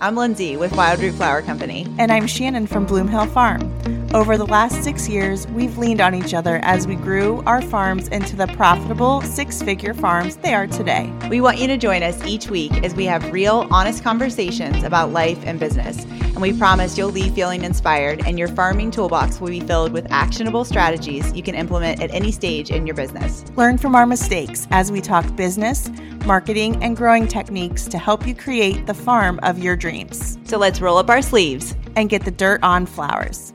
I'm Lindsay with Wildroot Flower Company. And I'm Shannon from Bloomhill Farm. Over the last 6 years, we've leaned on each other as we grew our farms into the profitable six-figure farms they are today. We want you to join us each week as we have real, honest conversations about life and business. And we promise you'll leave feeling inspired, and your farming toolbox will be filled with actionable strategies you can implement at any stage in your business. Learn from our mistakes as we talk business, marketing, and growing techniques to help you create the farm of your dreams. So let's roll up our sleeves and get the dirt on flowers.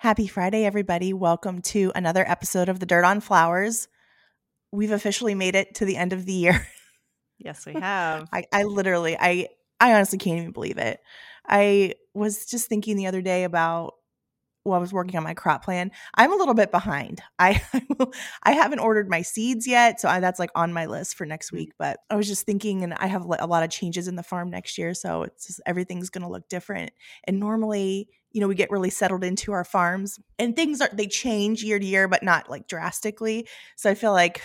Happy Friday, everybody. Welcome to another episode of The Dirt on Flowers. We've officially made it to the end of the year. Yes, we have. I honestly can't even believe it. I was just thinking the other day about, I was working on my crop plan. I'm a little bit behind. I haven't ordered my seeds yet, so that's like on my list for next week. But I was just thinking, and I have a lot of changes in the farm next year, so it's just, everything's going to look different. And normally, we get really settled into our farms and they change year to year, but not like drastically. So I feel like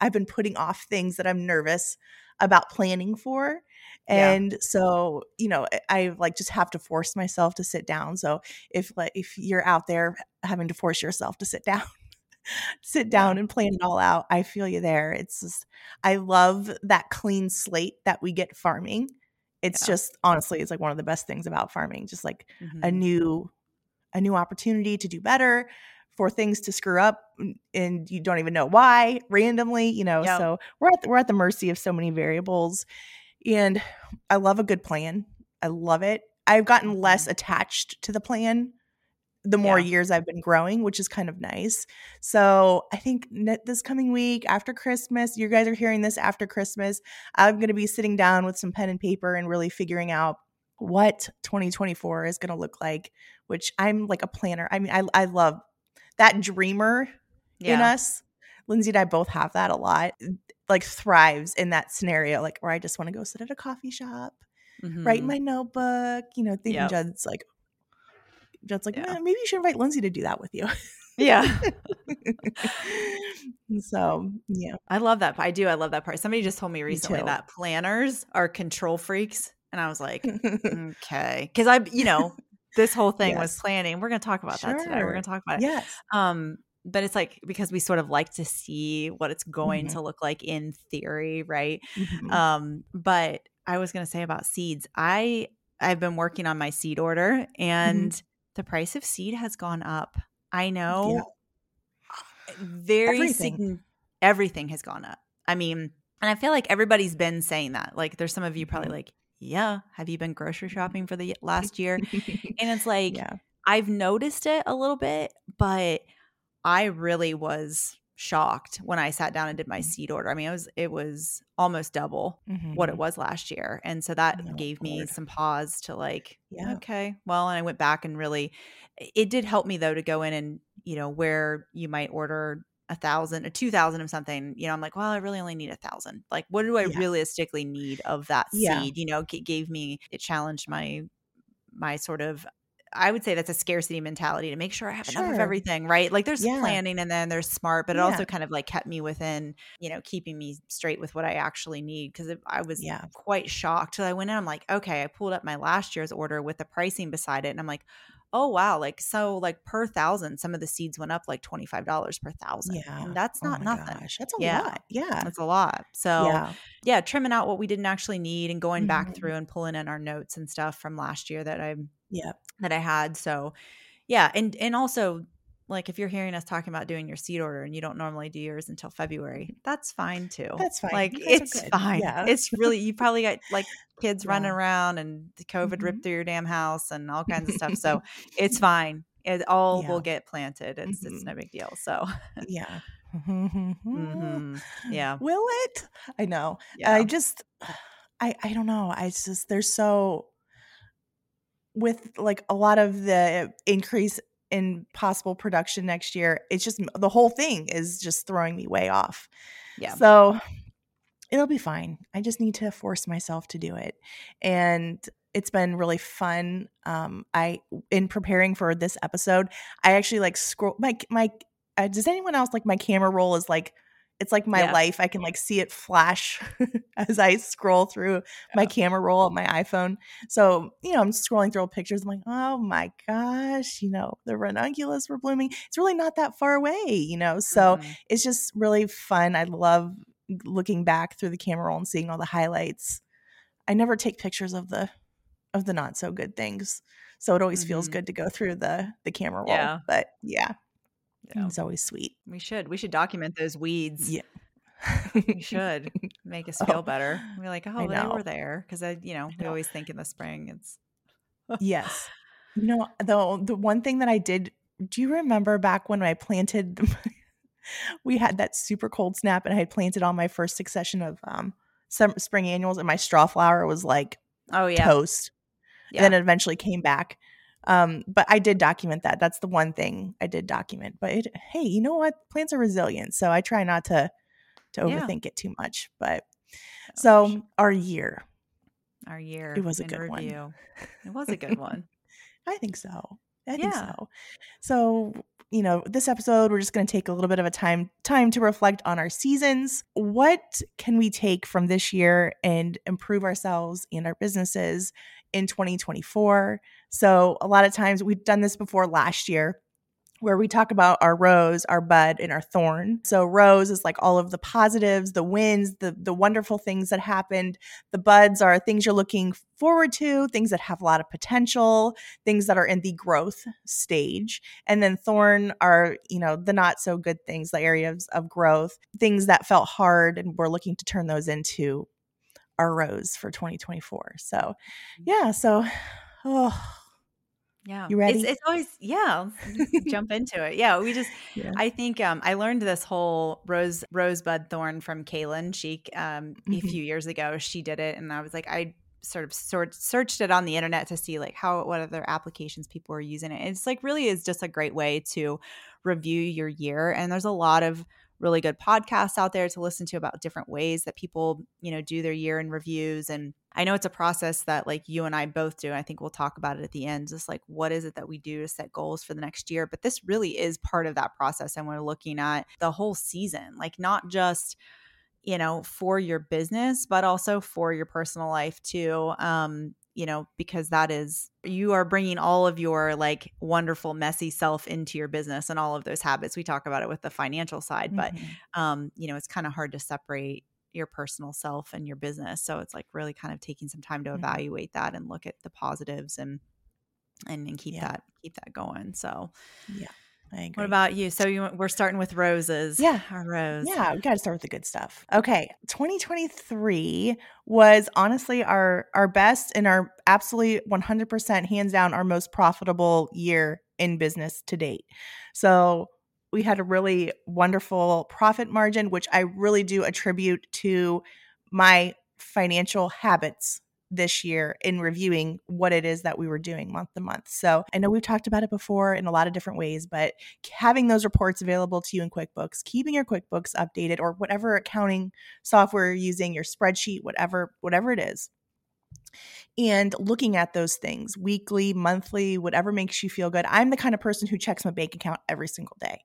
I've been putting off things that I'm nervous about planning for. And so, I just have to force myself to sit down. So if you're out there having to force yourself to sit down and plan it all out, I feel you there. It's just, I love that clean slate that we get farming. It's just, honestly, it's like one of the best things about farming, just like a new opportunity to do better, for things to screw up and you don't even know why randomly, So we're at the mercy of so many variables, and I love a good plan. I love it. I've gotten less attached to the plan the more years I've been growing, which is kind of nice. So I think this coming week after Christmas, you guys are hearing this after Christmas, I'm going to be sitting down with some pen and paper and really figuring out what 2024 is going to look like, which I'm like a planner. I mean, I love that dreamer in us. Lindsay and I both have that a lot, like thrives in that scenario, like where I just want to go sit at a coffee shop, write in my notebook, thinking Judd's like, maybe you should invite Lindsay to do that with you. I love that. I love that part. Somebody just told me recently that planners are control freaks. And I was like, okay. Because this whole thing was planning. We're going to talk about that today. We're going to talk about it. Yes. But it's like, because we sort of like to see what it's going to look like in theory, right? But I was going to say about seeds, I've been working on my seed order, and the price of seed has gone up. I know everything has gone up. I mean, and I feel like everybody's been saying that. Like there's some of you probably like, have you been grocery shopping for the last year? And it's like, I've noticed it a little bit, but I really was shocked when I sat down and did my seed order. I mean, it was almost double what it was last year. And so that gave me some pause to like, okay, well, and I went back and really, it did help me though to go in and, where you might order 1,000 or 2,000 of something, I'm like, well, I really only need 1,000. Like, what do I realistically need of that seed? It gave me, it challenged my sort of, I would say that's a scarcity mentality to make sure I have enough of everything, right? Like there's planning and then there's smart, but it also kind of like kept me within, keeping me straight with what I actually need. Cause I was quite shocked. So I went in, I'm like, okay, I pulled up my last year's order with the pricing beside it. And I'm like, oh wow. Like, so like per thousand, some of the seeds went up like $25 per thousand. Yeah. And that's not nothing. Gosh, that's a lot. Yeah. That's a lot. So trimming out what we didn't actually need and going back through and pulling in our notes and stuff from last year that I had. So and also like if you're hearing us talking about doing your seed order and you don't normally do yours until February, that's fine too. That's fine. Like it's fine. Yeah. It's really, you probably got like kids running around and the COVID ripped through your damn house and all kinds of stuff. So it's fine. It all will get planted. It's it's no big deal. So Will it? I know. Yeah. I just, I don't know. I just, there's so, with like a lot of the increase in possible production next year, it's just the whole thing is just throwing me way off. Yeah. So it'll be fine. I just need to force myself to do it. And it's been really fun. In preparing for this episode, I actually like scroll my does anyone else like my camera roll is like It's like my life. I can like see it flash as I scroll through my camera roll on my iPhone. So, you know, I'm scrolling through old pictures. I'm like, oh my gosh, you know, the ranunculus were blooming. It's really not that far away, you know? So it's just really fun. I love looking back through the camera roll and seeing all the highlights. I never take pictures of the not so good things. So it always feels good to go through the camera roll. Yeah. But it's always sweet. We should document those weeds. Yeah. We should make us feel better. We're like, oh, they were there. Cause we always think in the spring it's yes. You know, though, the one thing that I did, do you remember back when I planted, we had that super cold snap and I had planted on my first succession of some spring annuals and my straw flower was like, toast. Yeah. And then it eventually came back. But I did document that. That's the one thing I did document. But hey, you know what? Plants are resilient. So I try not to overthink it too much. But so our year. It was a good one. It was a good one. I think so. I think so. So, you know, this episode, we're just going to take a little bit of a time to reflect on our seasons. What can we take from this year and improve ourselves and our businesses in 2024? So a lot of times we've done this before last year where we talk about our rose, our bud, and our thorn. So rose is like all of the positives, the wins, the wonderful things that happened. The buds are things you're looking forward to, things that have a lot of potential, things that are in the growth stage. And then thorn are, you know, the not so good things, the areas of growth, things that felt hard, and we're looking to turn those into our rose for 2024. So yeah, so you ready? It's always jump into it. I think I learned this whole rosebud thorn from Kaylin Sheik a few years ago. She did it and I was like, I sort of searched it on the internet to see like what other applications people are using it. And it's like really is just a great way to review your year, and there's a lot of really good podcasts out there to listen to about different ways that people, you know, do their year in reviews. And I know it's a process that like you and I both do. And I think we'll talk about it at the end, just like what is it that we do to set goals for the next year? But this really is part of that process. And we're looking at the whole season, like not just, you know, for your business, but also for your personal life too. You know, because that is, you are bringing all of your like wonderful, messy self into your business and all of those habits. We talk about it with the financial side, but, you know, it's kind of hard to separate your personal self and your business. So it's like really kind of taking some time to evaluate that and look at the positives and keep that going. So yeah, I agree. What about you? So we're starting with roses. Yeah. Our rose. Yeah. We got to start with the good stuff. Okay. 2023 was honestly our best and our absolutely 100% hands down, our most profitable year in business to date. So we had a really wonderful profit margin, which I really do attribute to my financial habits this year in reviewing what it is that we were doing month to month. So I know we've talked about it before in a lot of different ways, but having those reports available to you in QuickBooks, keeping your QuickBooks updated or whatever accounting software you're using, your spreadsheet, whatever it is, and looking at those things weekly, monthly, whatever makes you feel good. I'm the kind of person who checks my bank account every single day.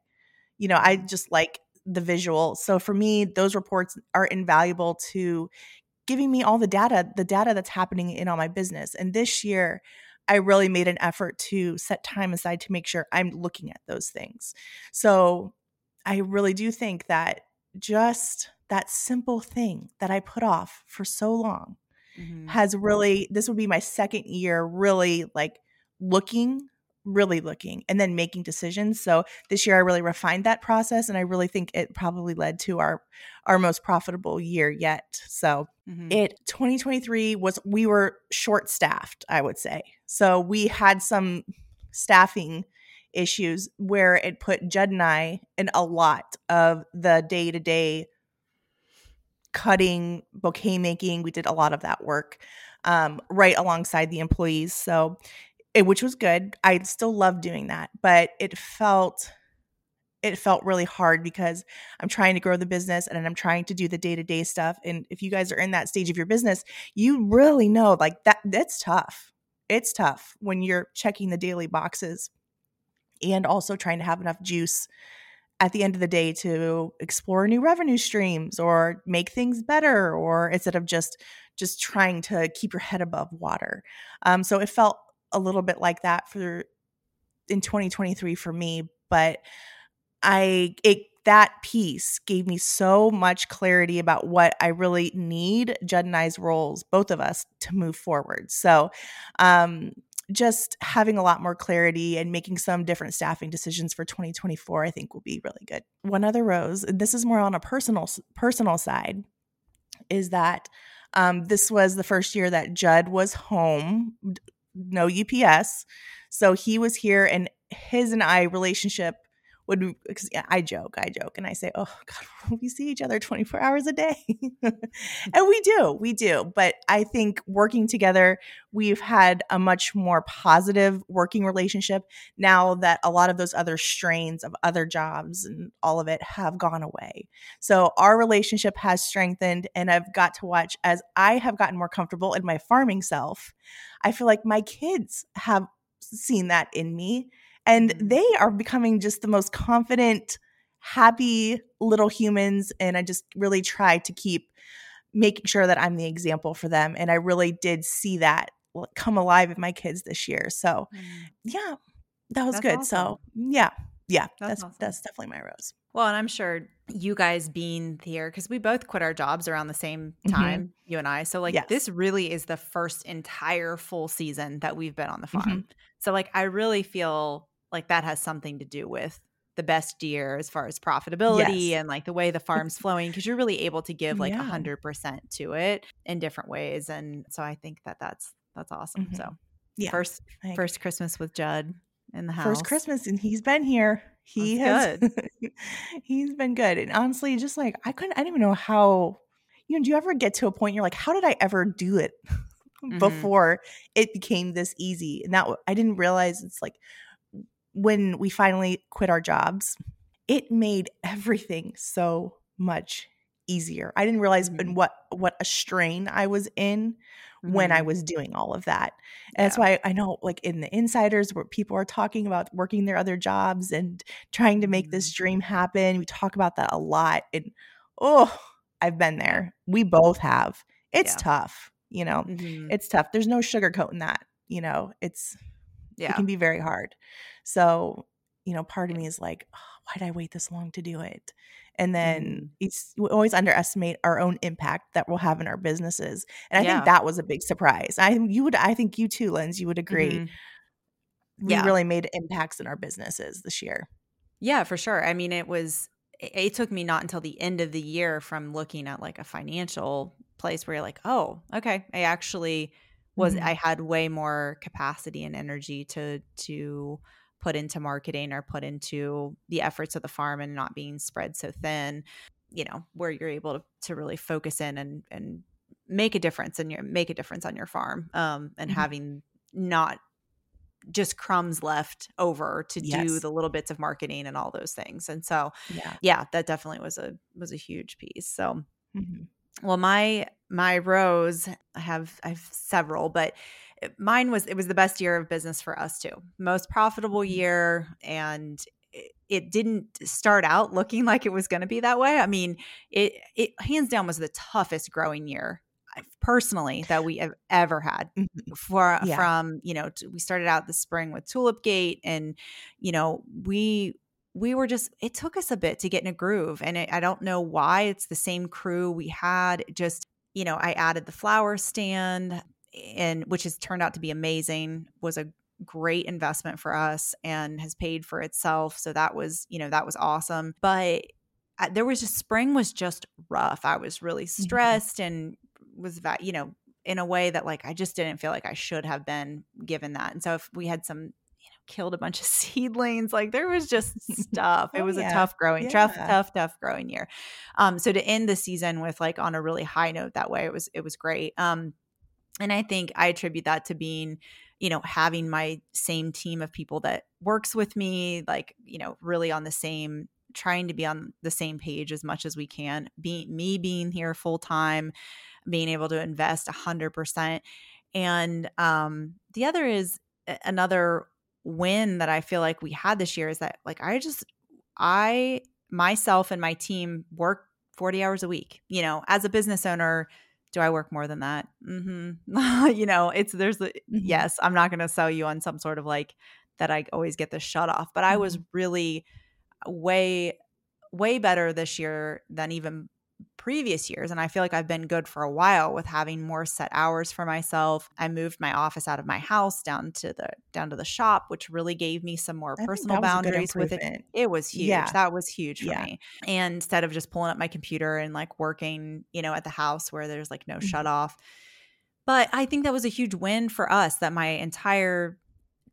You know, I just like the visual. So for me, those reports are invaluable to giving me all the data that's happening in all my business. And this year, I really made an effort to set time aside to make sure I'm looking at those things. So I really do think that just that simple thing that I put off for so long has really, this would be my second year really like looking and then making decisions. So this year I really refined that process, and I really think it probably led to our most profitable year yet. So 2023 was, we were short-staffed, I would say. So we had some staffing issues where it put Jed and I in a lot of the day-to-day cutting, bouquet making. We did a lot of that work right alongside the employees. So which was good. I still love doing that, but it felt really hard because I'm trying to grow the business and I'm trying to do the day-to-day stuff. And if you guys are in that stage of your business, you really know like that that's tough. It's tough when you're checking the daily boxes and also trying to have enough juice at the end of the day to explore new revenue streams or make things better, or instead of just trying to keep your head above water. So it felt a little bit like that in 2023 for me, but that piece gave me so much clarity about what I really need Judd and I's roles, both of us, to move forward. So just having a lot more clarity and making some different staffing decisions for 2024, I think will be really good. One other rose, and this is more on a personal side, is that this was the first year that Judd was home, no UPS. So he was here, and his and I relationship would, because I joke and I say, oh God, we see each other 24 hours a day. And we do. But I think working together, we've had a much more positive working relationship now that a lot of those other strains of other jobs and all of it have gone away. So our relationship has strengthened, and I've got to watch as I have gotten more comfortable in my farming self. I feel like my kids have seen that in me. And they are becoming just the most confident, happy little humans. And I just really try to keep making sure that I'm the example for them. And I really did see that come alive in my kids this year. So yeah, that's good. Awesome. So yeah, that's awesome. That's definitely my rose. Well, and I'm sure you guys being here, because we both quit our jobs around the same time, mm-hmm. you and I. So yes. This really is the first entire full season that we've been on the farm. Mm-hmm. So I really feel like that has something to do with the best year as far as profitability yes. and the way the farm's flowing, because you're really able to give 100% to it in different ways. And so I think that's awesome. Mm-hmm. So yeah. First Christmas with Judd in the house. First Christmas, and he's been here. He that's has good. He's been good. And honestly, just I didn't even know how, do you ever get to a point you're like, how did I ever do it before mm-hmm. it became this easy? And that I didn't realize it's when we finally quit our jobs, it made everything so much easier. I didn't realize mm-hmm. what a strain I was in mm-hmm. when I was doing all of that. And that's why I know in the insiders where people are talking about working their other jobs and trying to make mm-hmm. this dream happen. We talk about that a lot. And I've been there. We both have. It's tough. Mm-hmm. It's tough. There's no sugarcoating that, it can be very hard. So, part of me is why did I wait this long to do it? And then we always underestimate our own impact that we'll have in our businesses. And I think that was a big surprise. I think you too, Linz, you would agree. Mm-hmm. We really made impacts in our businesses this year. Yeah, for sure. I mean, it took me not until the end of the year from looking at a financial place where you're oh, okay, I actually was, mm-hmm. I had way more capacity and energy to put into marketing or put into the efforts of the farm and not being spread so thin, where you're able to really focus in and make a difference and make a difference on your farm and mm-hmm. having not just crumbs left over to yes. do the little bits of marketing and all those things. And so, that definitely was a huge piece. So, mm-hmm. Well, my rose, I have several, but mine was the best year of business for us too. Most profitable year, and it didn't start out looking like it was going to be that way. I mean, it hands down was the toughest growing year personally that we have ever had. We started out the spring with Tulipgate, and we were it took us a bit to get in a groove. And I don't know why. It's the same crew we had. I added the flower stand, and which has turned out to be amazing, was a great investment for us and has paid for itself. So that was, that was awesome. But there was spring was just rough. I was really stressed mm-hmm. and was that, in a way that I just didn't feel like I should have been given that. And so if we had some, killed a bunch of seedlings. There was just stuff. It was a tough growing year. So to end the season with on a really high note that way, it was great. And I think I attribute that to being, having my same team of people that works with me, really trying to be on the same page as much as we can, me being here full time, being able to invest 100%. And the other is another win that I feel like we had this year is that I just I myself and my team work 40 hours a week. You know, as a business owner, do I work more than that? Mm-hmm. You know, it's there's the yes, I'm not going to sell you on some sort of like that I always get the shut off, but I was really way better this year than even previous years. And I feel like I've been good for a while with having more set hours for myself. I moved my office out of my house down to the shop, which really gave me some more personal boundaries with it. It was huge. Yeah. That was huge for me. And instead of just pulling up my computer and like working, you know, at the house where there's like no shut off. But I think that was a huge win for us that my entire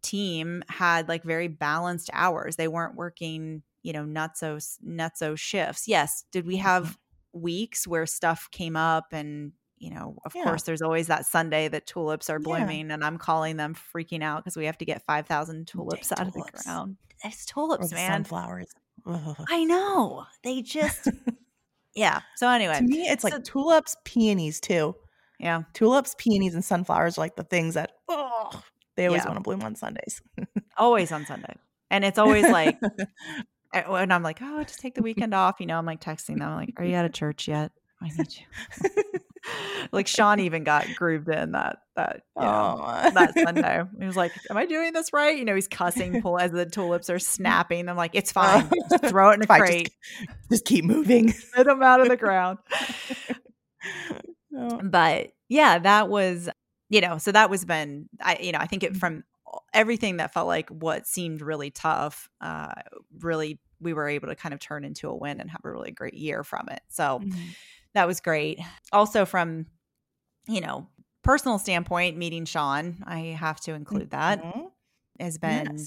team had like very balanced hours. They weren't working, you know, nutso shifts. Yes. Did we have weeks where stuff came up and, you know, of course there's always that Sunday that tulips are blooming and I'm calling them freaking out because we have to get 5,000 tulips out of the ground. It's tulips, or man. Sunflowers. I know. They just, So anyway. To me, it's like tulips, peonies too. Yeah. Tulips, peonies, and sunflowers are like the things that, they always want to bloom on Sundays. Always on Sunday. And it's always like, and I'm like, oh, just take the weekend off. You know, I'm like texting them. I'm like, are you out of church yet? I need you. Like Sean even got grooved in that that Sunday. He was like, am I doing this right? You know, he's cussing as the tulips are snapping. I'm like, it's fine. Just throw it in a crate. Just keep moving. Get them out of the ground. But yeah, that was, you know, so that was been, I think it from everything that felt like what seemed really tough, really we were able to kind of turn into a win and have a really great year from it. So that was great. Also from, you know, personal standpoint, meeting Sean, I have to include that, has been and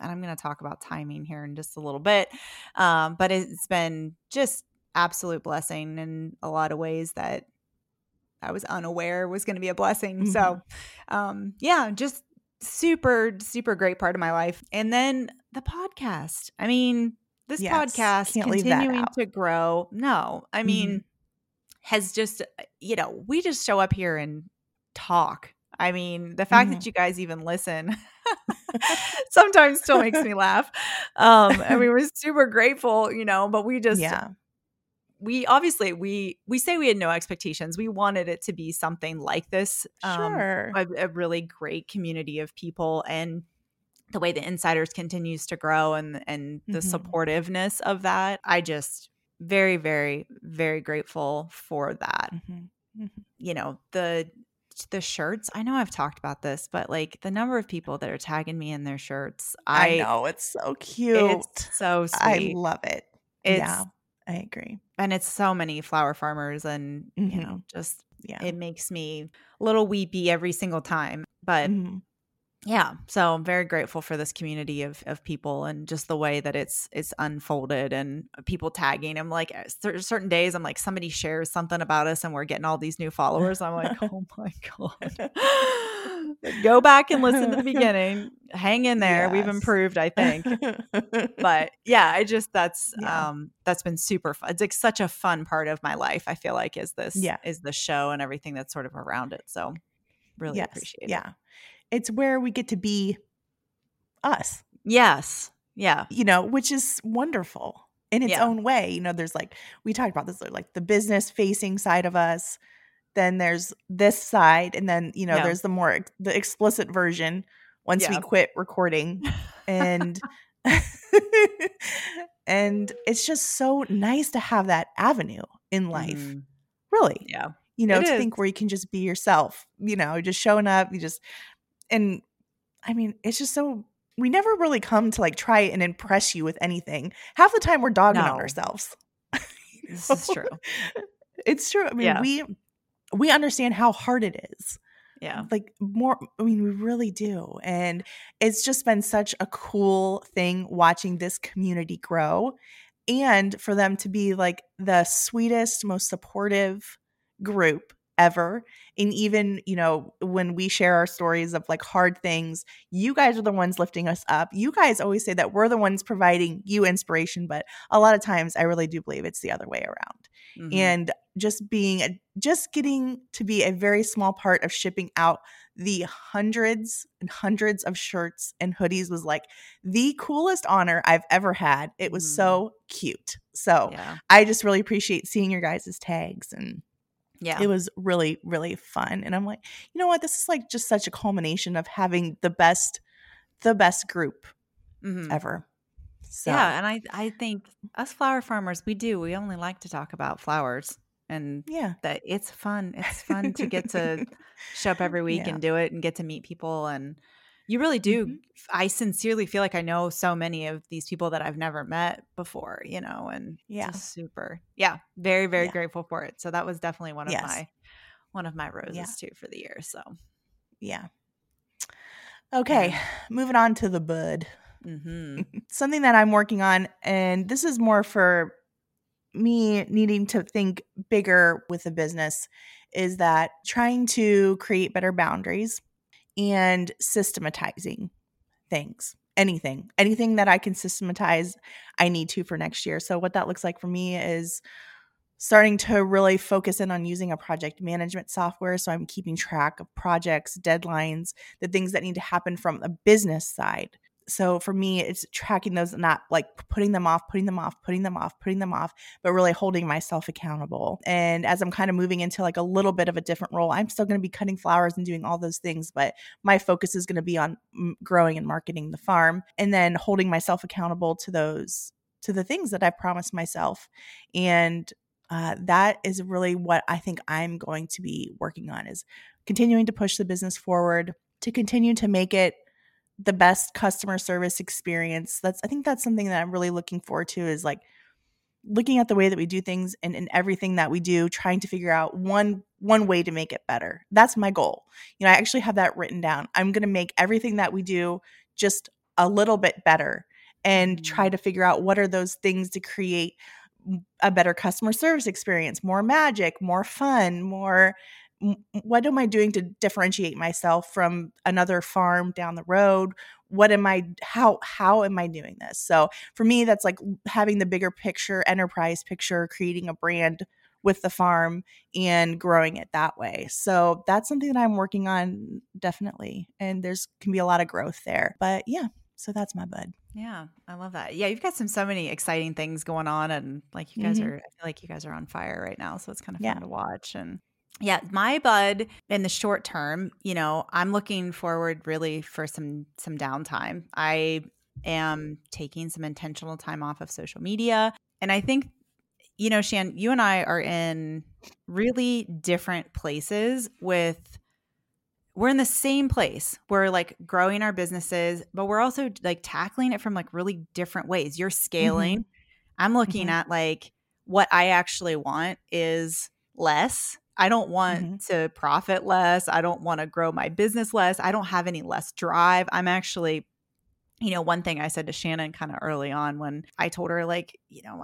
I'm going to talk about timing here in just a little bit, but it's been just absolute blessing in a lot of ways that I was unaware was going to be a blessing. So just super, super great part of my life. And then the podcast. I mean, this podcast continuing to grow. No, I mean, has just, you know, we just show up here and talk. I mean, the fact that you guys even listen sometimes still makes me laugh. I mean, we're super grateful, you know, but we just, we say we had no expectations. We wanted it to be something like this, a really great community of people, and the way the Insiders continues to grow and the supportiveness of that. I just very, very, very grateful for that. You know, the shirts. I know I've talked about this, but like the number of people that are tagging me in their shirts. I know, it's so cute. It's so sweet. I love it. It's, I agree. And it's so many flower farmers and, you know, just it makes me a little weepy every single time. But so I'm very grateful for this community of people and just the way that it's unfolded and people tagging. I'm like, certain days I'm like, somebody shares something about us and we're getting all these new followers. I'm like, oh my God. Go back and listen to the beginning. Hang in there. Yes. We've improved, I think. But yeah, I just that's been super fun. It's like such a fun part of my life, I feel like, is this is the show and everything that's sort of around it. So really appreciate it. Yeah. It's where we get to be us. Yes. Yeah. You know, which is wonderful in its own way. You know, there's like we talked about this, like the business facing side of us. Then there's this side, and then, you know, there's the explicit version once we quit recording, and and it's just so nice to have that avenue in life, really. Yeah, you know, think where you can just be yourself. You know, just showing up. And I mean, it's just so we never really come to like try and impress you with anything. Half the time we're dogging on ourselves. You know? This is true. It's true. I mean, we understand how hard it is. Yeah. Like more, I mean, we really do. And it's just been such a cool thing watching this community grow and for them to be like the sweetest, most supportive group ever. And even, you know, when we share our stories of like hard things, you guys are the ones lifting us up. You guys always say that we're the ones providing you inspiration, but a lot of times I really do believe it's the other way around. And just getting to be a very small part of shipping out the hundreds and hundreds of shirts and hoodies was like the coolest honor I've ever had. It was so cute. So I just really appreciate seeing your guys' tags, and it was really, really fun. And I'm like, you know what? This is like just such a culmination of having the best group ever. So. Yeah. And I think us flower farmers, we only like to talk about flowers, and that it's fun. It's fun to get to show up every week and do it and get to meet people. And you really do. I sincerely feel like I know so many of these people that I've never met before, you know, and it's super. Yeah. Very, very grateful for it. So that was definitely one of my roses too for the year. So yeah. Okay. Yeah. Moving on to the bud. Something that I'm working on, and this is more for me needing to think bigger with the business, is that trying to create better boundaries and systematizing things. Anything that I can systematize, I need to for next year. So what that looks like for me is starting to really focus in on using a project management software. So I'm keeping track of projects, deadlines, the things that need to happen from a business side. So for me, it's tracking those, not like putting them off, but really holding myself accountable. And as I'm kind of moving into like a little bit of a different role, I'm still going to be cutting flowers and doing all those things, but my focus is going to be on growing and marketing the farm, and then holding myself accountable to the things that I promised myself. And that is really what I think I'm going to be working on, is continuing to push the business forward, to continue to make it the best customer service experience. I think that's something that I'm really looking forward to, is like looking at the way that we do things and in everything that we do, trying to figure out one way to make it better. That's my goal. You know, I actually have that written down. I'm going to make everything that we do just a little bit better, and try to figure out what are those things to create a better customer service experience, more magic, more fun, more what am I doing to differentiate myself from another farm down the road? What am I, how am I doing this? So for me, that's like having the bigger picture, enterprise picture, creating a brand with the farm and growing it that way. So that's something that I'm working on, definitely. And there's can be a lot of growth there, but so that's my bud. Yeah. I love that. Yeah. You've got so many exciting things going on, and like you guys are, I feel like you guys are on fire right now. So it's kind of fun to watch. And yeah, my bud in the short term, you know, I'm looking forward really for some downtime. I am taking some intentional time off of social media. And I think, you know, Shan, you and I are in really different places we're in the same place. We're like growing our businesses, but we're also like tackling it from like really different ways. You're scaling. I'm looking at like what I actually want is less. I don't want to profit less. I don't want to grow my business less. I don't have any less drive. I'm actually, you know, one thing I said to Shannon kind of early on when I told her, like, you know,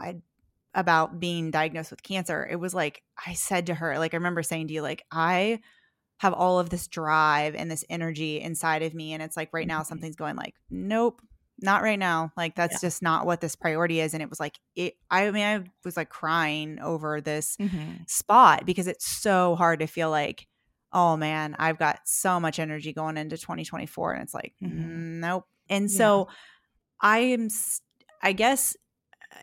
about being diagnosed with cancer, it was like, I said to her, like, I remember saying to you, like, I have all of this drive and this energy inside of me. And it's like, right now something's going like, nope, not right now. Like, that's just not what this priority is. And it was like, I was like crying over this spot, because it's so hard to feel like, oh man, I've got so much energy going into 2024. And it's like, nope. And so I guess,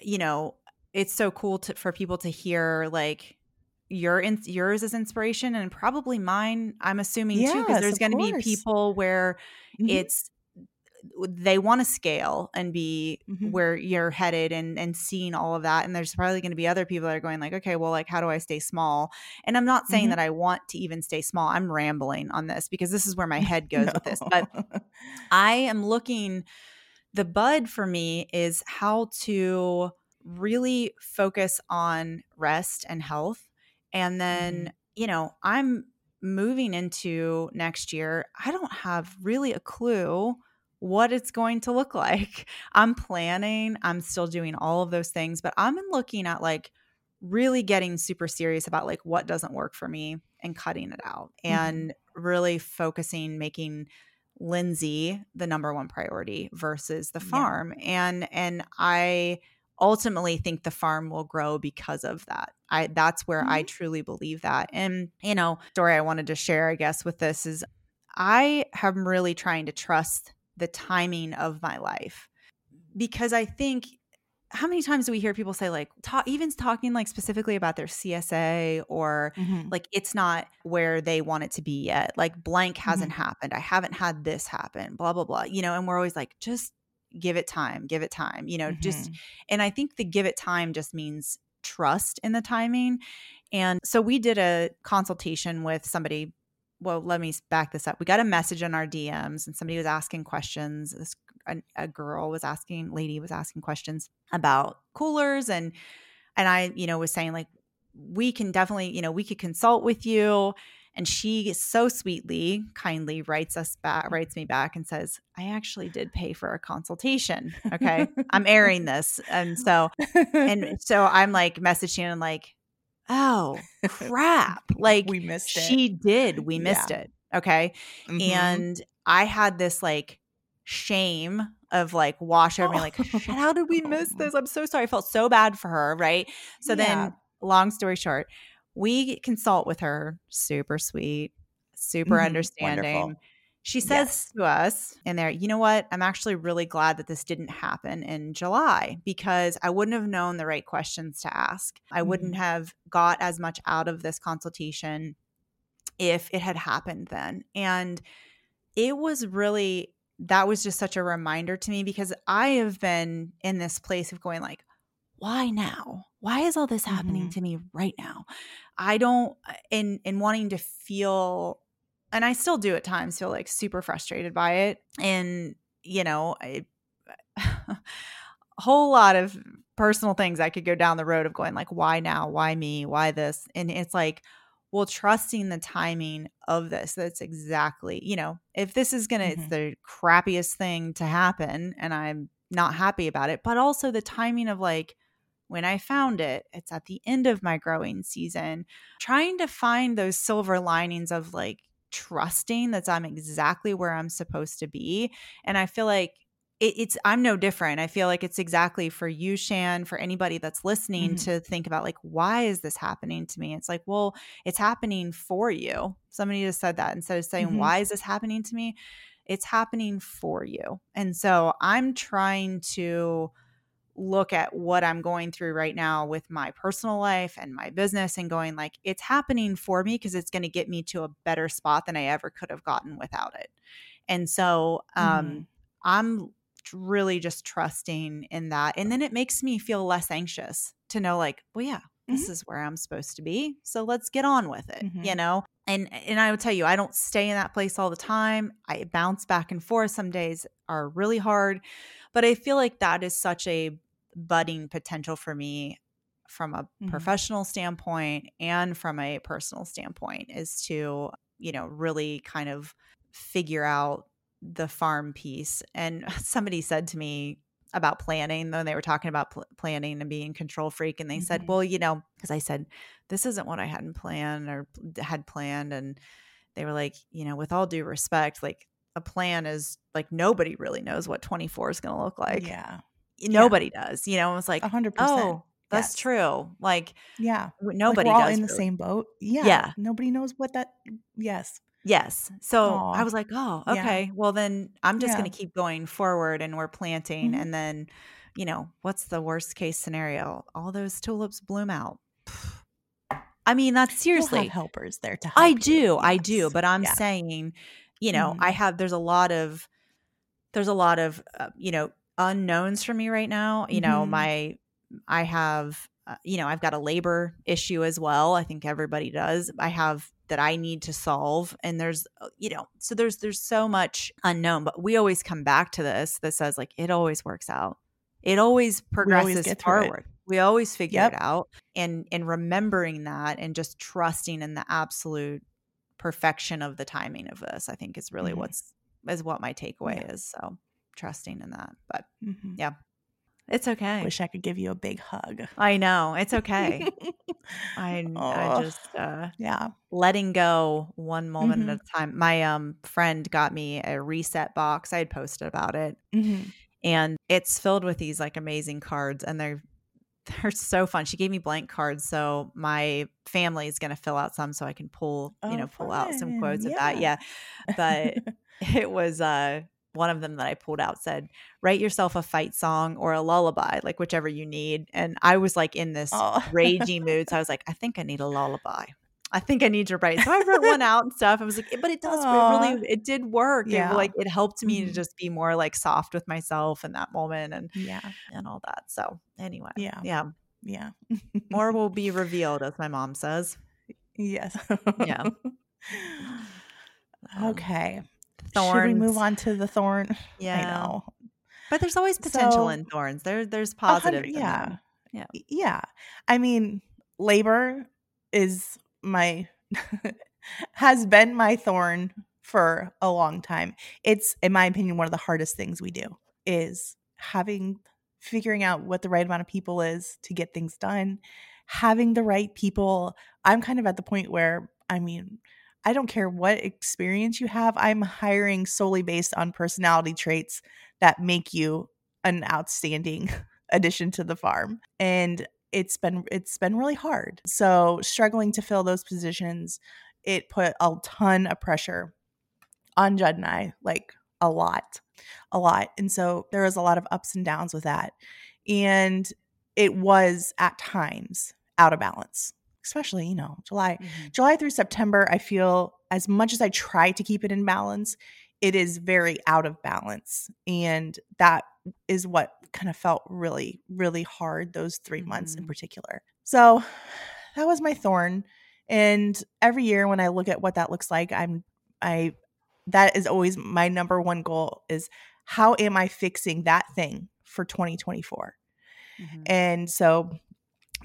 you know, it's so cool for people to hear like yours is inspiration, and probably mine, I'm assuming too, because there's going to be people where it's, they want to scale and be where you're headed and seeing all of that. And there's probably going to be other people that are going like, okay, well, like, how do I stay small? And I'm not saying that I want to even stay small. I'm rambling on this because this is where my head goes with this. But I am looking – the bud for me is how to really focus on rest and health. And then, you know, I'm moving into next year. I don't have really a clue – what it's going to look like. I'm planning, I'm still doing all of those things, but I'm looking at like really getting super serious about like what doesn't work for me and cutting it out and really focusing, making Lindsay the number one priority versus the farm. And I ultimately think the farm will grow because of that. That's where I truly believe that. And, you know, story I wanted to share, I guess, with this is I am really trying to trust the timing of my life, because I think how many times do we hear people say like even talking like specifically about their CSA or like it's not where they want it to be yet, like blank hasn't happened. I haven't had this happen, blah, blah, blah. You know, and we're always like, just give it time, you know, just, and I think the give it time just means trust in the timing. And so we did a consultation with somebody. Well, let me back this up. We got a message in our DMs and somebody was asking questions. This lady was asking questions about coolers. And I, you know, was saying like, we can definitely, you know, we could consult with you. And she so sweetly, kindly writes me back and says, I actually did pay for a consultation. Okay. I'm airing this. And so I'm like messaging and like, oh crap. Like we missed it. She did. We missed it. Okay. And I had this like shame of like wash over me, like, how did we miss this? I'm so sorry. I felt so bad for her. Right. So then long story short, we consult with her. Super sweet, super understanding. Wonderful. She says to us in there, you know what? I'm actually really glad that this didn't happen in July because I wouldn't have known the right questions to ask. I wouldn't have got as much out of this consultation if it had happened then. And it was really, that was just such a reminder to me because I have been in this place of going like, why now? Why is all this happening to me right now? I don't, in wanting to feel, and I still do at times feel like super frustrated by it. And, you know, a whole lot of personal things I could go down the road of going like, why now? Why me? Why this? And it's like, well, trusting the timing of this, that's exactly, you know, if this is going to, it's the crappiest thing to happen and I'm not happy about it, but also the timing of like, when I found it, it's at the end of my growing season, trying to find those silver linings of like, trusting that I'm exactly where I'm supposed to be. And I feel like I'm no different. I feel like it's exactly for you, Shan, for anybody that's listening to think about like, why is this happening to me? It's like, well, it's happening for you. Somebody just said that instead of saying, why is this happening to me? It's happening for you. And so I'm trying to look at what I'm going through right now with my personal life and my business and going like, it's happening for me because it's going to get me to a better spot than I ever could have gotten without it. And so I'm really just trusting in that. And then it makes me feel less anxious to know like, well, yeah, this is where I'm supposed to be. So let's get on with it, you know? And I will tell you, I don't stay in that place all the time. I bounce back and forth. Some days are really hard, but I feel like that is such a budding potential for me from a professional standpoint and from a personal standpoint is to, you know, really kind of figure out the farm piece. And somebody said to me about planning, when they were talking about planning and being control freak, and they said, well, you know, because I said, this isn't what I hadn't planned or had planned. And they were like, you know, with all due respect, like a plan is like nobody really knows what 24 is going to look like. Yeah. Nobody does, you know. I was like, 100%. Oh, that's true. Like, yeah, nobody does. We're all in the same boat. Yeah. Yeah. Nobody knows what that. Yes. Yes. So I was like, oh, okay. Yeah. Well, then I'm just going to keep going forward and we're planting. And then, you know, what's the worst case scenario? All those tulips bloom out. I mean, that's seriously. You'll have helpers there to help. I do. But I'm saying, you know, there's a lot of, you know, unknowns for me right now. You know, I've got a labor issue as well. I think everybody does. I have that I need to solve. And there's, you know, so there's so much unknown, but we always come back to this that says like, it always works out. It always progresses forward. We always figure it out. And remembering that and just trusting in the absolute perfection of the timing of this, I think is really what my takeaway is. So trusting in that, but yeah. It's okay. Wish I could give you a big hug. I know. It's okay. I just letting go one moment at a time. My friend got me a reset box. I had posted about it. And it's filled with these like amazing cards and they're they're so fun. She gave me blank cards, so my family is going to fill out some so I can pull out some quotes of that. Yeah. But it was one of them that I pulled out said, write yourself a fight song or a lullaby, like whichever you need. And I was like in this ragey mood. So I was like, I think I need a lullaby. I think I need to write. So I wrote one out and stuff. I was like, but it does it did work. Yeah. It helped me to just be more soft with myself in that moment and all that. So anyway, yeah. More will be revealed, as my mom says. Yes. Yeah. Okay. Thorns. Should we move on to the thorn? Yeah. I know. But there's always potential in thorns. There's positive. Yeah. Yeah. Yeah. I mean, labor is has been my thorn for a long time. It's, in my opinion, one of the hardest things we do is figuring out what the right amount of people is to get things done, having the right people. I'm kind of at the point where, I don't care what experience you have. I'm hiring solely based on personality traits that make you an outstanding addition to the farm. And it's been really hard. So struggling to fill those positions, it put a ton of pressure on Judd and I, a lot. And so there was a lot of ups and downs with that. And it was at times out of balance, especially, July. Mm-hmm. July through September, I feel as much as I try to keep it in balance, it is very out of balance. And that is what kind of felt really, really hard those 3 months in particular. So that was my thorn. And every year when I look at what that looks like, that is always my number one goal is how am I fixing that thing for 2024? Mm-hmm. And so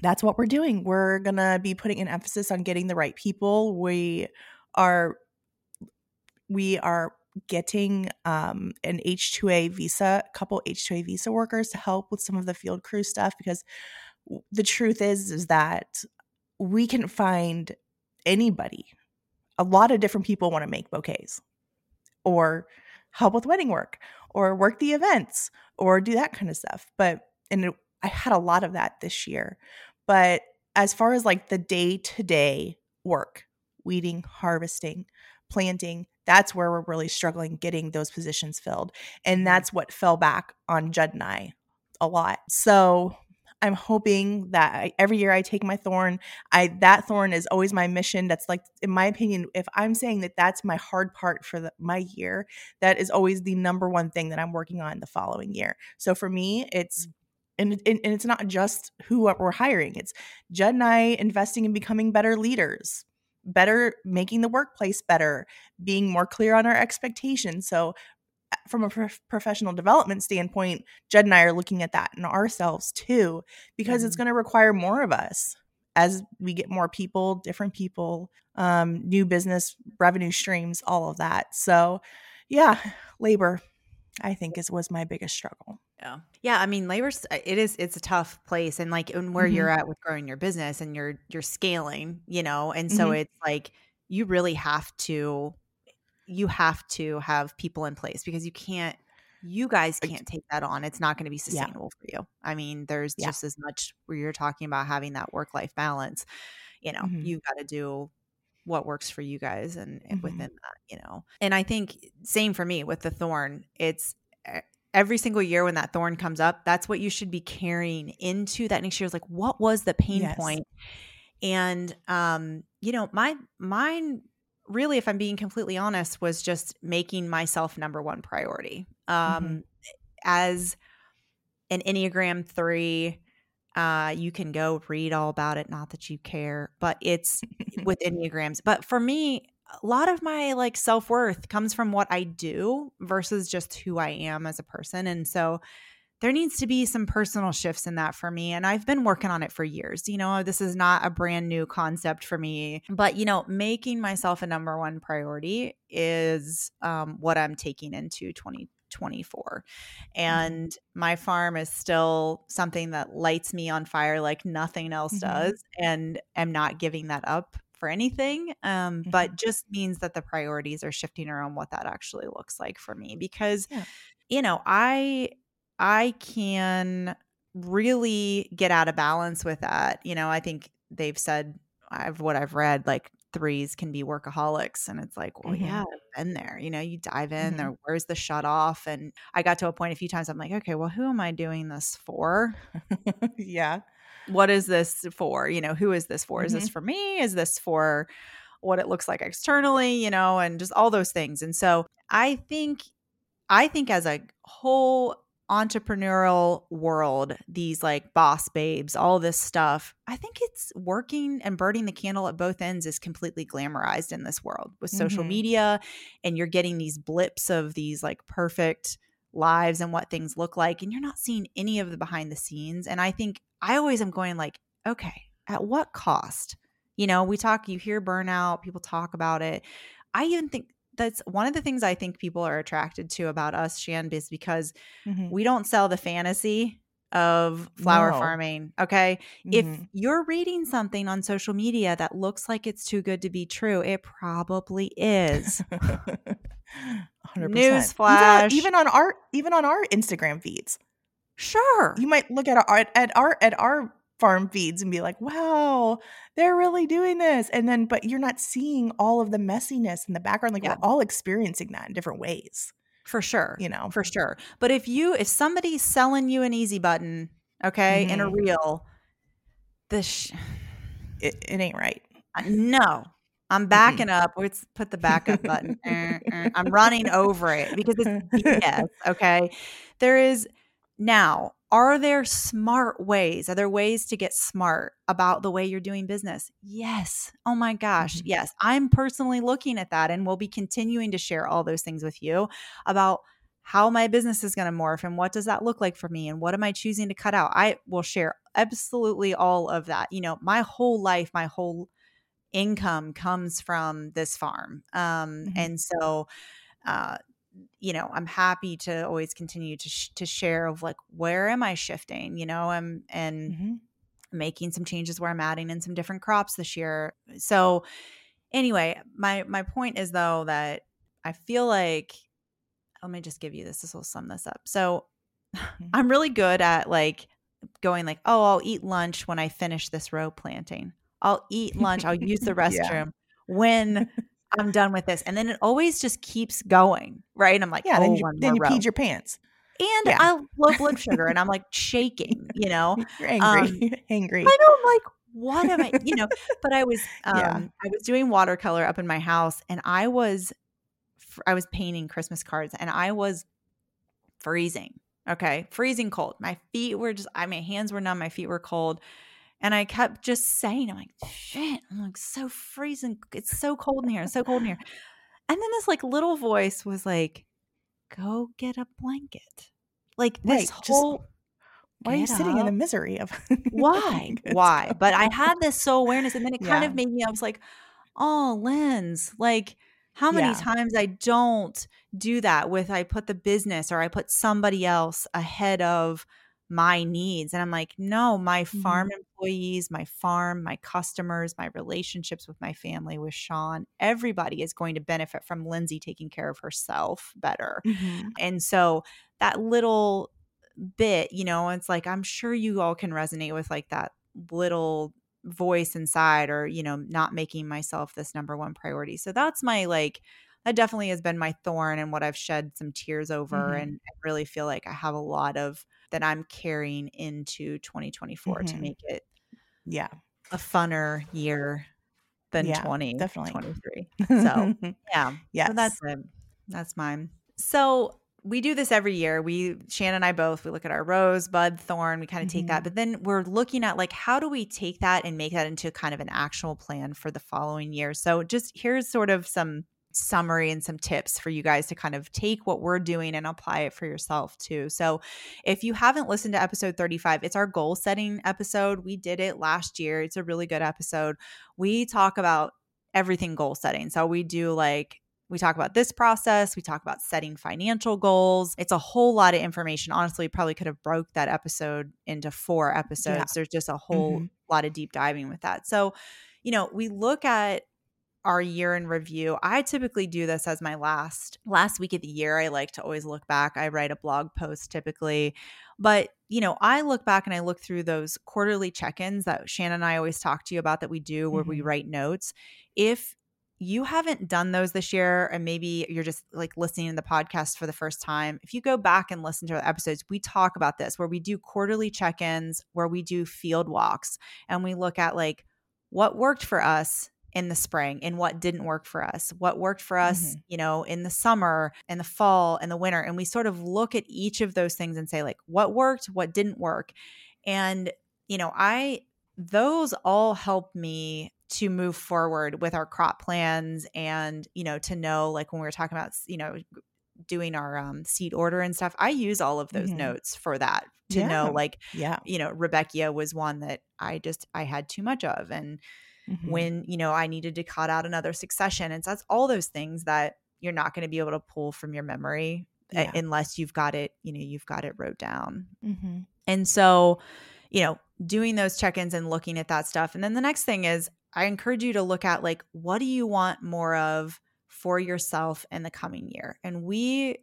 that's what we're doing. We're going to be putting an emphasis on getting the right people. We are getting an H-2A visa, a couple H-2A visa workers to help with some of the field crew stuff, because the truth is that we can find anybody. A lot of different people want to make bouquets or help with wedding work or work the events or do that kind of stuff. I had a lot of that this year. But as far as the day-to-day work, weeding, harvesting, planting, that's where we're really struggling getting those positions filled. And that's what fell back on Judd and I a lot. So I'm hoping that every year I take my thorn. That thorn is always my mission. That's in my opinion, if I'm saying that that's my hard part for my year, that is always the number one thing that I'm working on the following year. So for me, it's and it's not just who we're hiring. It's Judd and I investing in becoming better leaders, better, making the workplace better, being more clear on our expectations. So from a professional development standpoint, Judd and I are looking at that in ourselves too, because it's going to require more of us as we get more people, different people, new business, revenue streams, all of that. So yeah, labor, I think was my biggest struggle. Yeah. Yeah. Labor's, it's a tough place. And and where you're at with growing your business and you're scaling, and so it's you really have to have people in place, because you guys can't take that on. It's not going to be sustainable for you. There's just as much where you're talking about having that work-life balance, you've got to do what works for you guys and within that, and I think same for me with the thorn. It's, every single year when that thorn comes up, that's what you should be carrying into that next year. It's what was the pain point? And, mine really, if I'm being completely honest, was just making myself number one priority. As an Enneagram 3, you can go read all about it. Not that you care, but it's with Enneagrams. But for me, a lot of my self-worth comes from what I do versus just who I am as a person. And so there needs to be some personal shifts in that for me. And I've been working on it for years. This is not a brand new concept for me, but making myself a number one priority is what I'm taking into 2024. And my farm is still something that lights me on fire like nothing else does. And I'm not giving that up for anything, but just means that the priorities are shifting around what that actually looks like for me, because I can really get out of balance with that. You know, I think they've said, what I've read, like threes can be workaholics. And it's like, well, yeah, I've been there. You know, you dive in there, where's the shut off? And I got to a point a few times, I'm like, okay, well, who am I doing this for? Yeah. What is this for? You know, who is this for? Is this for me? Is this for what it looks like externally, you know, and just all those things. And so I think as a whole entrepreneurial world, these like boss babes, all this stuff, I think it's working and burning the candle at both ends is completely glamorized in this world with social media, and you're getting these blips of these like perfect lives and what things look like, and you're not seeing any of the behind the scenes. And I think I always am going like, okay, at what cost? You know, you hear burnout, people talk about it. I even think that's one of the things I think people are attracted to about us, Shan, is because we don't sell the fantasy of flower farming. Okay. If you're reading something on social media that looks like it's too good to be true, it probably is. 100%. Newsflash. Even on our Instagram feeds. Sure. You might look at our farm feeds and be like, wow, they're really doing this. And then, but you're not seeing all of the messiness in the background. Like we're all experiencing that in different ways. For sure. You know, for sure. But if somebody's selling you an easy button, okay, in a reel, it ain't right. No. I'm backing up. Let's put the backup button. I'm running over it because it's BS, okay? Are there smart ways? Are there ways to get smart about the way you're doing business? Yes. Oh my gosh. Yes. I'm personally looking at that, and we'll be continuing to share all those things with you about how my business is going to morph and what does that look like for me and what am I choosing to cut out? I will share absolutely all of that. You know, my whole life, my whole income comes from this farm. And so, you know, I'm happy to always continue to share of like, where am I shifting? You know, and making some changes where I'm adding in some different crops this year. So anyway, my point is though, that I feel like, let me just give you this. This will sum this up. So I'm really good at like going like, oh, I'll eat lunch when I finish this row planting. I'll eat lunch. I'll use the restroom when I'm done with this. And then it always just keeps going, right? And I'm like, then you peed your pants. And I'll low blood sugar and I'm like shaking, you know. You're angry. Angry. I know. I'm like, what am I, you know, but I was doing watercolor up in my house, and I was painting Christmas cards, and I was freezing. Okay. Freezing cold. My feet were my hands were numb. My feet were cold. And I kept just saying, I'm like, shit, I'm like so freezing. It's so cold in here. It's so cold in here. And then this like little voice was like, go get a blanket. Like this why are you sitting in the misery of why? Why? But I had this soul awareness, and then it kind of made me, I was like, oh, Lens, like how many times I don't do that with, I put the business or I put somebody else ahead of my needs. And I'm like, no, my farm employees, my farm, my customers, my relationships with my family, with Sean, everybody is going to benefit from Lindsay taking care of herself better. And so that little bit, you know, it's like, I'm sure you all can resonate with like that little voice inside, or, you know, not making myself this number one priority. So that's my like, that definitely has been my thorn and what I've shed some tears over, and I really feel like I have a lot of that I'm carrying into 2024 to make it a funner year than 2023. So so that's it. That's mine. So we do this every year. Shannon and I both, we look at our rose, bud, thorn, we kind of take that, but then we're looking at like, how do we take that and make that into kind of an actual plan for the following year? So just here's sort of some summary and some tips for you guys to kind of take what we're doing and apply it for yourself too. So if you haven't listened to episode 35, it's our goal setting episode. We did it last year. It's a really good episode. We talk about everything goal setting. So we talk about this process. We talk about setting financial goals. It's a whole lot of information. Honestly, we probably could have broke that episode into 4 episodes. Yeah. There's just a whole lot of deep diving with that. So, you know, we look at our year in review. I typically do this as my last week of the year. I like to always look back. I write a blog post typically, but you know, I look back and I look through those quarterly check-ins that Shannon and I always talk to you about that we do where we write notes. If you haven't done those this year, and maybe you're just like listening to the podcast for the first time, if you go back and listen to our episodes, we talk about this where we do quarterly check-ins, where we do field walks, and we look at like what worked for us in the spring and what didn't work for us, what worked for us, you know, in the summer and the fall and the winter. And we sort of look at each of those things and say like what worked, what didn't work. And, you know, those all help me to move forward with our crop plans and, you know, to know like when we were talking about, you know, doing our seed order and stuff, I use all of those notes for that to know like, you know, Rebecca was one that I had too much of. And when, you know, I needed to cut out another succession. And so that's all those things that you're not going to be able to pull from your memory unless you've got it, you know, you've got it wrote down. And so, you know, doing those check-ins and looking at that stuff. And then the next thing is I encourage you to look at like, what do you want more of for yourself in the coming year? And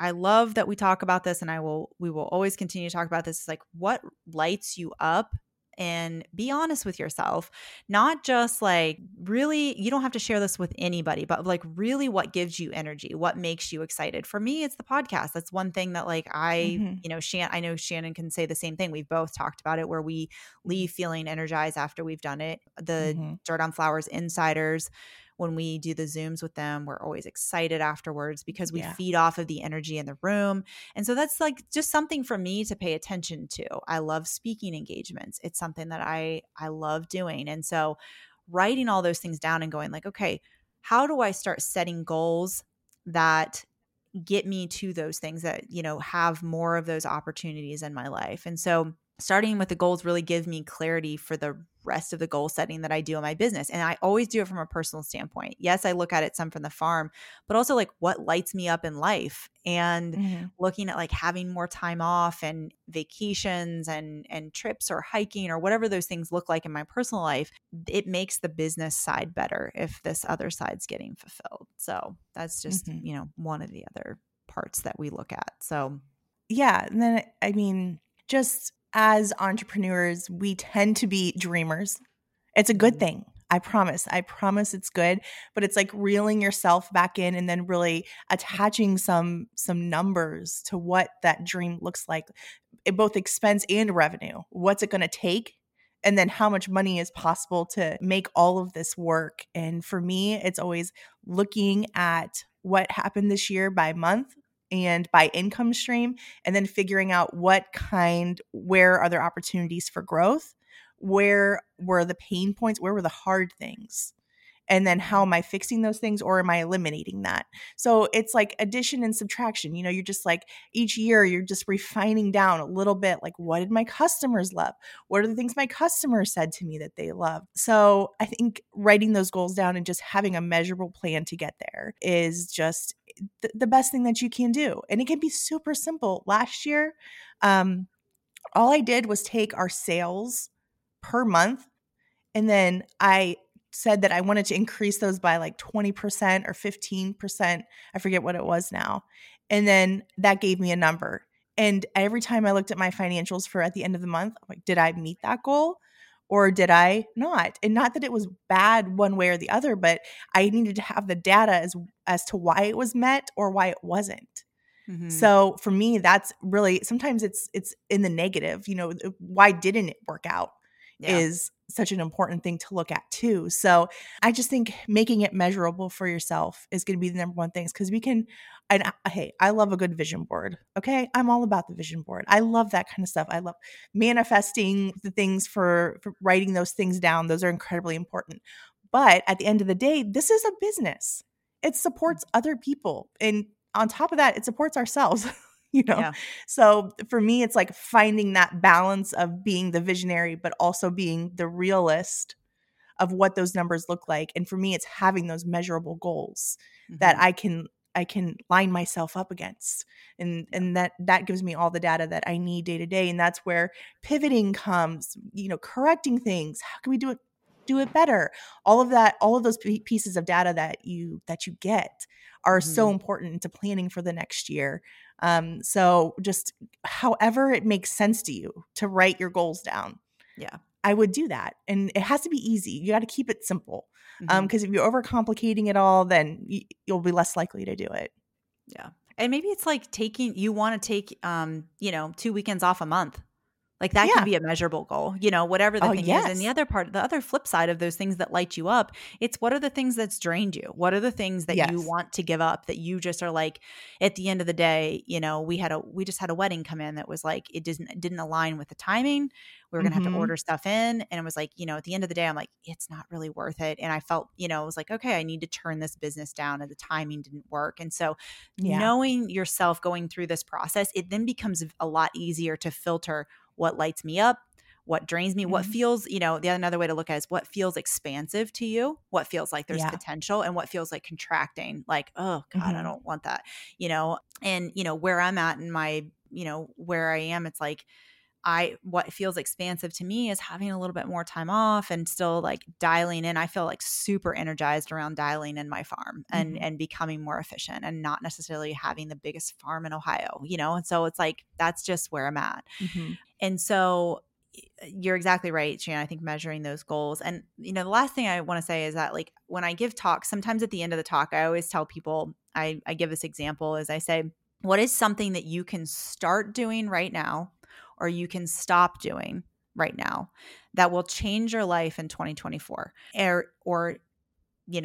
I love that we talk about this, and we will always continue to talk about this. It's like, what lights you up? And be honest with yourself, not just like really, you don't have to share this with anybody, but like really what gives you energy, what makes you excited. For me, it's the podcast. That's one thing that like you know, I know Shannon can say the same thing. We've both talked about it where we leave feeling energized after we've done it. The Dirt on Flowers Insiders, when we do the Zooms with them, we're always excited afterwards because we feed off of the energy in the room. And so that's like just something for me to pay attention to. I love speaking engagements. It's something that I love doing. And so writing all those things down and going like, okay, how do I start setting goals that get me to those things that, you know, have more of those opportunities in my life? And so starting with the goals really give me clarity for the rest of the goal setting that I do in my business. And I always do it from a personal standpoint. Yes, I look at it some from the farm, but also like what lights me up in life and looking at like having more time off and vacations and trips or hiking or whatever those things look like in my personal life. It makes the business side better if this other side's getting fulfilled. So that's just, you know, one of the other parts that we look at. So yeah. And then, I mean, just as entrepreneurs, we tend to be dreamers. It's a good thing. I promise. I promise it's good, but it's like reeling yourself back in and then really attaching some numbers to what that dream looks like, both expense and revenue. What's it going to take? And then how much money is possible to make all of this work? And for me, it's always looking at what happened this year by month and by income stream, and then figuring out where are there opportunities for growth? Where were the pain points? Where were the hard things? And then how am I fixing those things, or am I eliminating that? So it's like addition and subtraction. You know, you're just like each year you're just refining down a little bit, like what did my customers love? What are the things my customers said to me that they love? So I think writing those goals down and just having a measurable plan to get there is just the best thing that you can do. And it can be super simple. Last year, all I did was take our sales per month, and then I said that I wanted to increase those by like 20% or 15%. I forget what it was now. And then that gave me a number. And every time I looked at my financials at the end of the month, I'm like, did I meet that goal? Or did I not? And not that it was bad one way or the other, but I needed to have the data as to why it was met or why it wasn't. So for me, that's really, sometimes it's in the negative, you know, why didn't it work out is such an important thing to look at too. So I just think making it measurable for yourself is going to be the number one thing, because hey, I love a good vision board. Okay. I'm all about the vision board. I love that kind of stuff. I love manifesting the things for writing those things down. Those are incredibly important. But at the end of the day, this is a business. It supports other people. And on top of that, it supports ourselves. You know, so for me, it's like finding that balance of being the visionary, but also being the realist of what those numbers look like. And for me, it's having those measurable goals that I can line myself up against. And that gives me all the data that I need day to day. And that's where pivoting comes, you know, correcting things. How can we do it do it better. All of that, all of those pieces of data that you get are so important into planning for the next year. So just however it makes sense to you to write your goals down. Yeah. I would do that. And it has to be easy. You got to keep it simple. Because if you're overcomplicating it all, then you'll be less likely to do it. Yeah. And maybe it's like you want to take 2 weekends off a month. Like that can be a measurable goal, whatever the thing is. And the other flip side of those things that light you up, it's what are the things that's drained you? What are the things that you want to give up that you just are like, at the end of the day, we just had a wedding come in that was like, it didn't align with the timing. We were going to have to order stuff in. And it was like, at the end of the day, I'm like, it's not really worth it. And I felt, it was like, okay, I need to turn this business down, and the timing didn't work. And so knowing yourself going through this process, it then becomes a lot easier to filter what lights me up, what drains me, what feels, another way to look at it is what feels expansive to you, what feels like there's potential, and what feels like contracting, like, oh God, I don't want that, and where I'm at in my, where I am, it's like, what feels expansive to me is having a little bit more time off and still like dialing in. I feel like super energized around dialing in my farm and becoming more efficient and not necessarily having the biggest farm in Ohio, And so it's like, that's just where I'm at. And so you're exactly right, Shannon. I think measuring those goals. And, the last thing I want to say is that like when I give talks, sometimes at the end of the talk, I always tell people, I give this example as I say, what is something that you can start doing right now, or you can stop doing right now that will change your life in 2024 or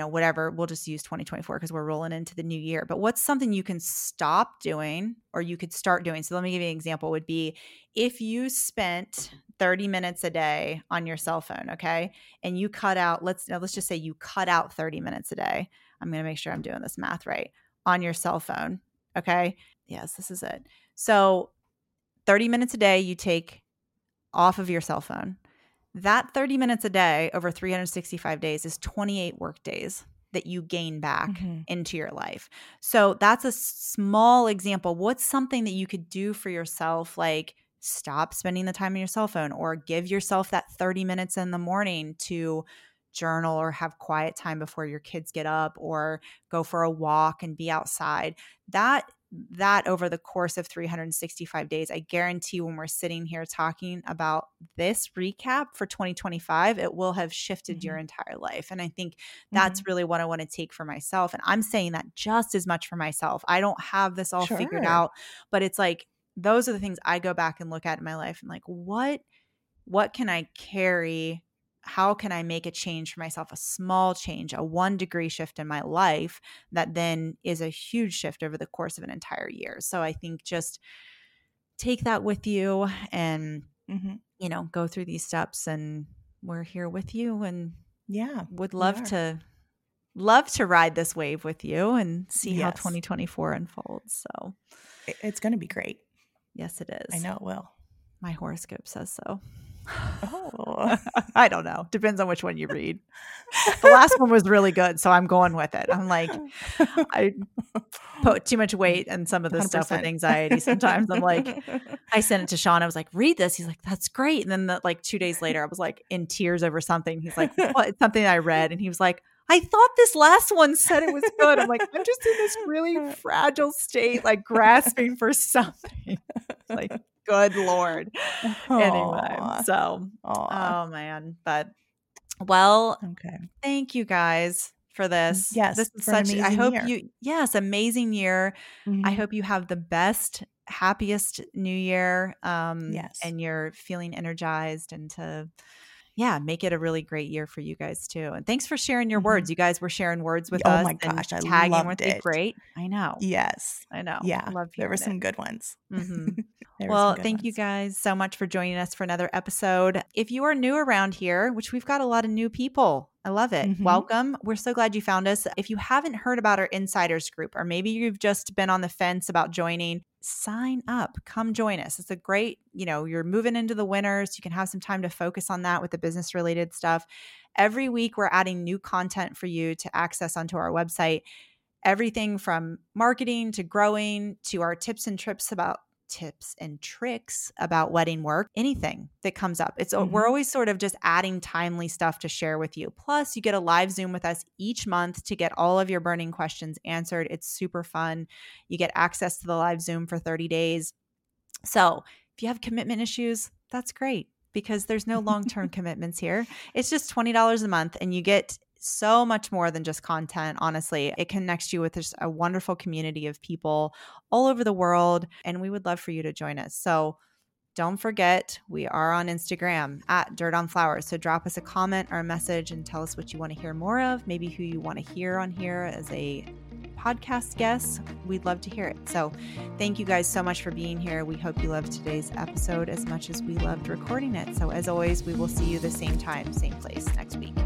whatever. We'll just use 2024 because we're rolling into the new year. But what's something you can stop doing or you could start doing? So let me give you an example would be if you spent 30 minutes a day on your cell phone, okay, and you cut out – let's just say you cut out 30 minutes a day. I'm going to make sure I'm doing this math right on your cell phone, okay? Yes, this is it. So 30 minutes a day you take off of your cell phone. That 30 minutes a day over 365 days is 28 work days that you gain back into your life. So that's a small example. What's something that you could do for yourself, like stop spending the time on your cell phone or give yourself that 30 minutes in the morning to journal or have quiet time before your kids get up or go for a walk and be outside. That over the course of 365 days, I guarantee when we're sitting here talking about this recap for 2025, it will have shifted your entire life. And I think that's really what I want to take for myself. And I'm saying that just as much for myself. I don't have this all figured out, but it's like, those are the things I go back and look at in my life and like, what can I carry? How can I make a change for myself, a small change, a 1 degree shift in my life that then is a huge shift over the course of an entire year? So I think just take that with you and, go through these steps, and we're here with you and would love to ride this wave with you and see how 2024 unfolds. So it's going to be great. Yes, it is. I know it will. My horoscope says so. Oh, I don't know. Depends on which one you read. The last one was really good, so I'm going with it. I'm like, I put too much weight and some of this 100%. Stuff with anxiety. Sometimes I'm like, I sent it to Sean. I was like, read this. He's like, that's great. And then 2 days later, I was like in tears over something. He's like, what? It's something I read. And he was like, I thought this last one said it was good. I'm like, I'm just in this really fragile state, like grasping for something. Like, good Lord. Aww. Anyway, so, oh man, but okay. Thank you guys for this. Yes. This is such, I hope year. You, yes, amazing year. I hope you have the best, happiest new year. And you're feeling energized and to, make it a really great year for you guys too. And thanks for sharing your words. You guys were sharing words with us. Oh my gosh, and I loved it. Great. I know. Yes. I know. Yeah. Love there were some good ones. Well, thank you guys so much for joining us for another episode. If you are new around here, which we've got a lot of new people, I love it. Welcome. We're so glad you found us. If you haven't heard about our insiders group, or maybe you've just been on the fence about joining, sign up. Come join us. It's a great, you're moving into the winter, so you can have some time to focus on that with the business related stuff. Every week we're adding new content for you to access onto our website. Everything from marketing to growing to our tips and trips about tips and tricks about wedding work, anything that comes up. It's we're always sort of just adding timely stuff to share with you. Plus, you get a live Zoom with us each month to get all of your burning questions answered. It's super fun. You get access to the live Zoom for 30 days. So if you have commitment issues, that's great, because there's no long-term commitments here. It's just $20 a month, and you get so much more than just content. Honestly, it connects you with just a wonderful community of people all over the world, and we would love for you to join us. So don't forget, we are on Instagram at Dirt on Flowers. So drop us a comment or a message and tell us what you want to hear more of, maybe who you want to hear on here as a podcast guest. We'd love to hear it. So thank you guys so much for being here. We hope you loved today's episode as much as we loved recording it. So as always, we will see you the same time, same place next week.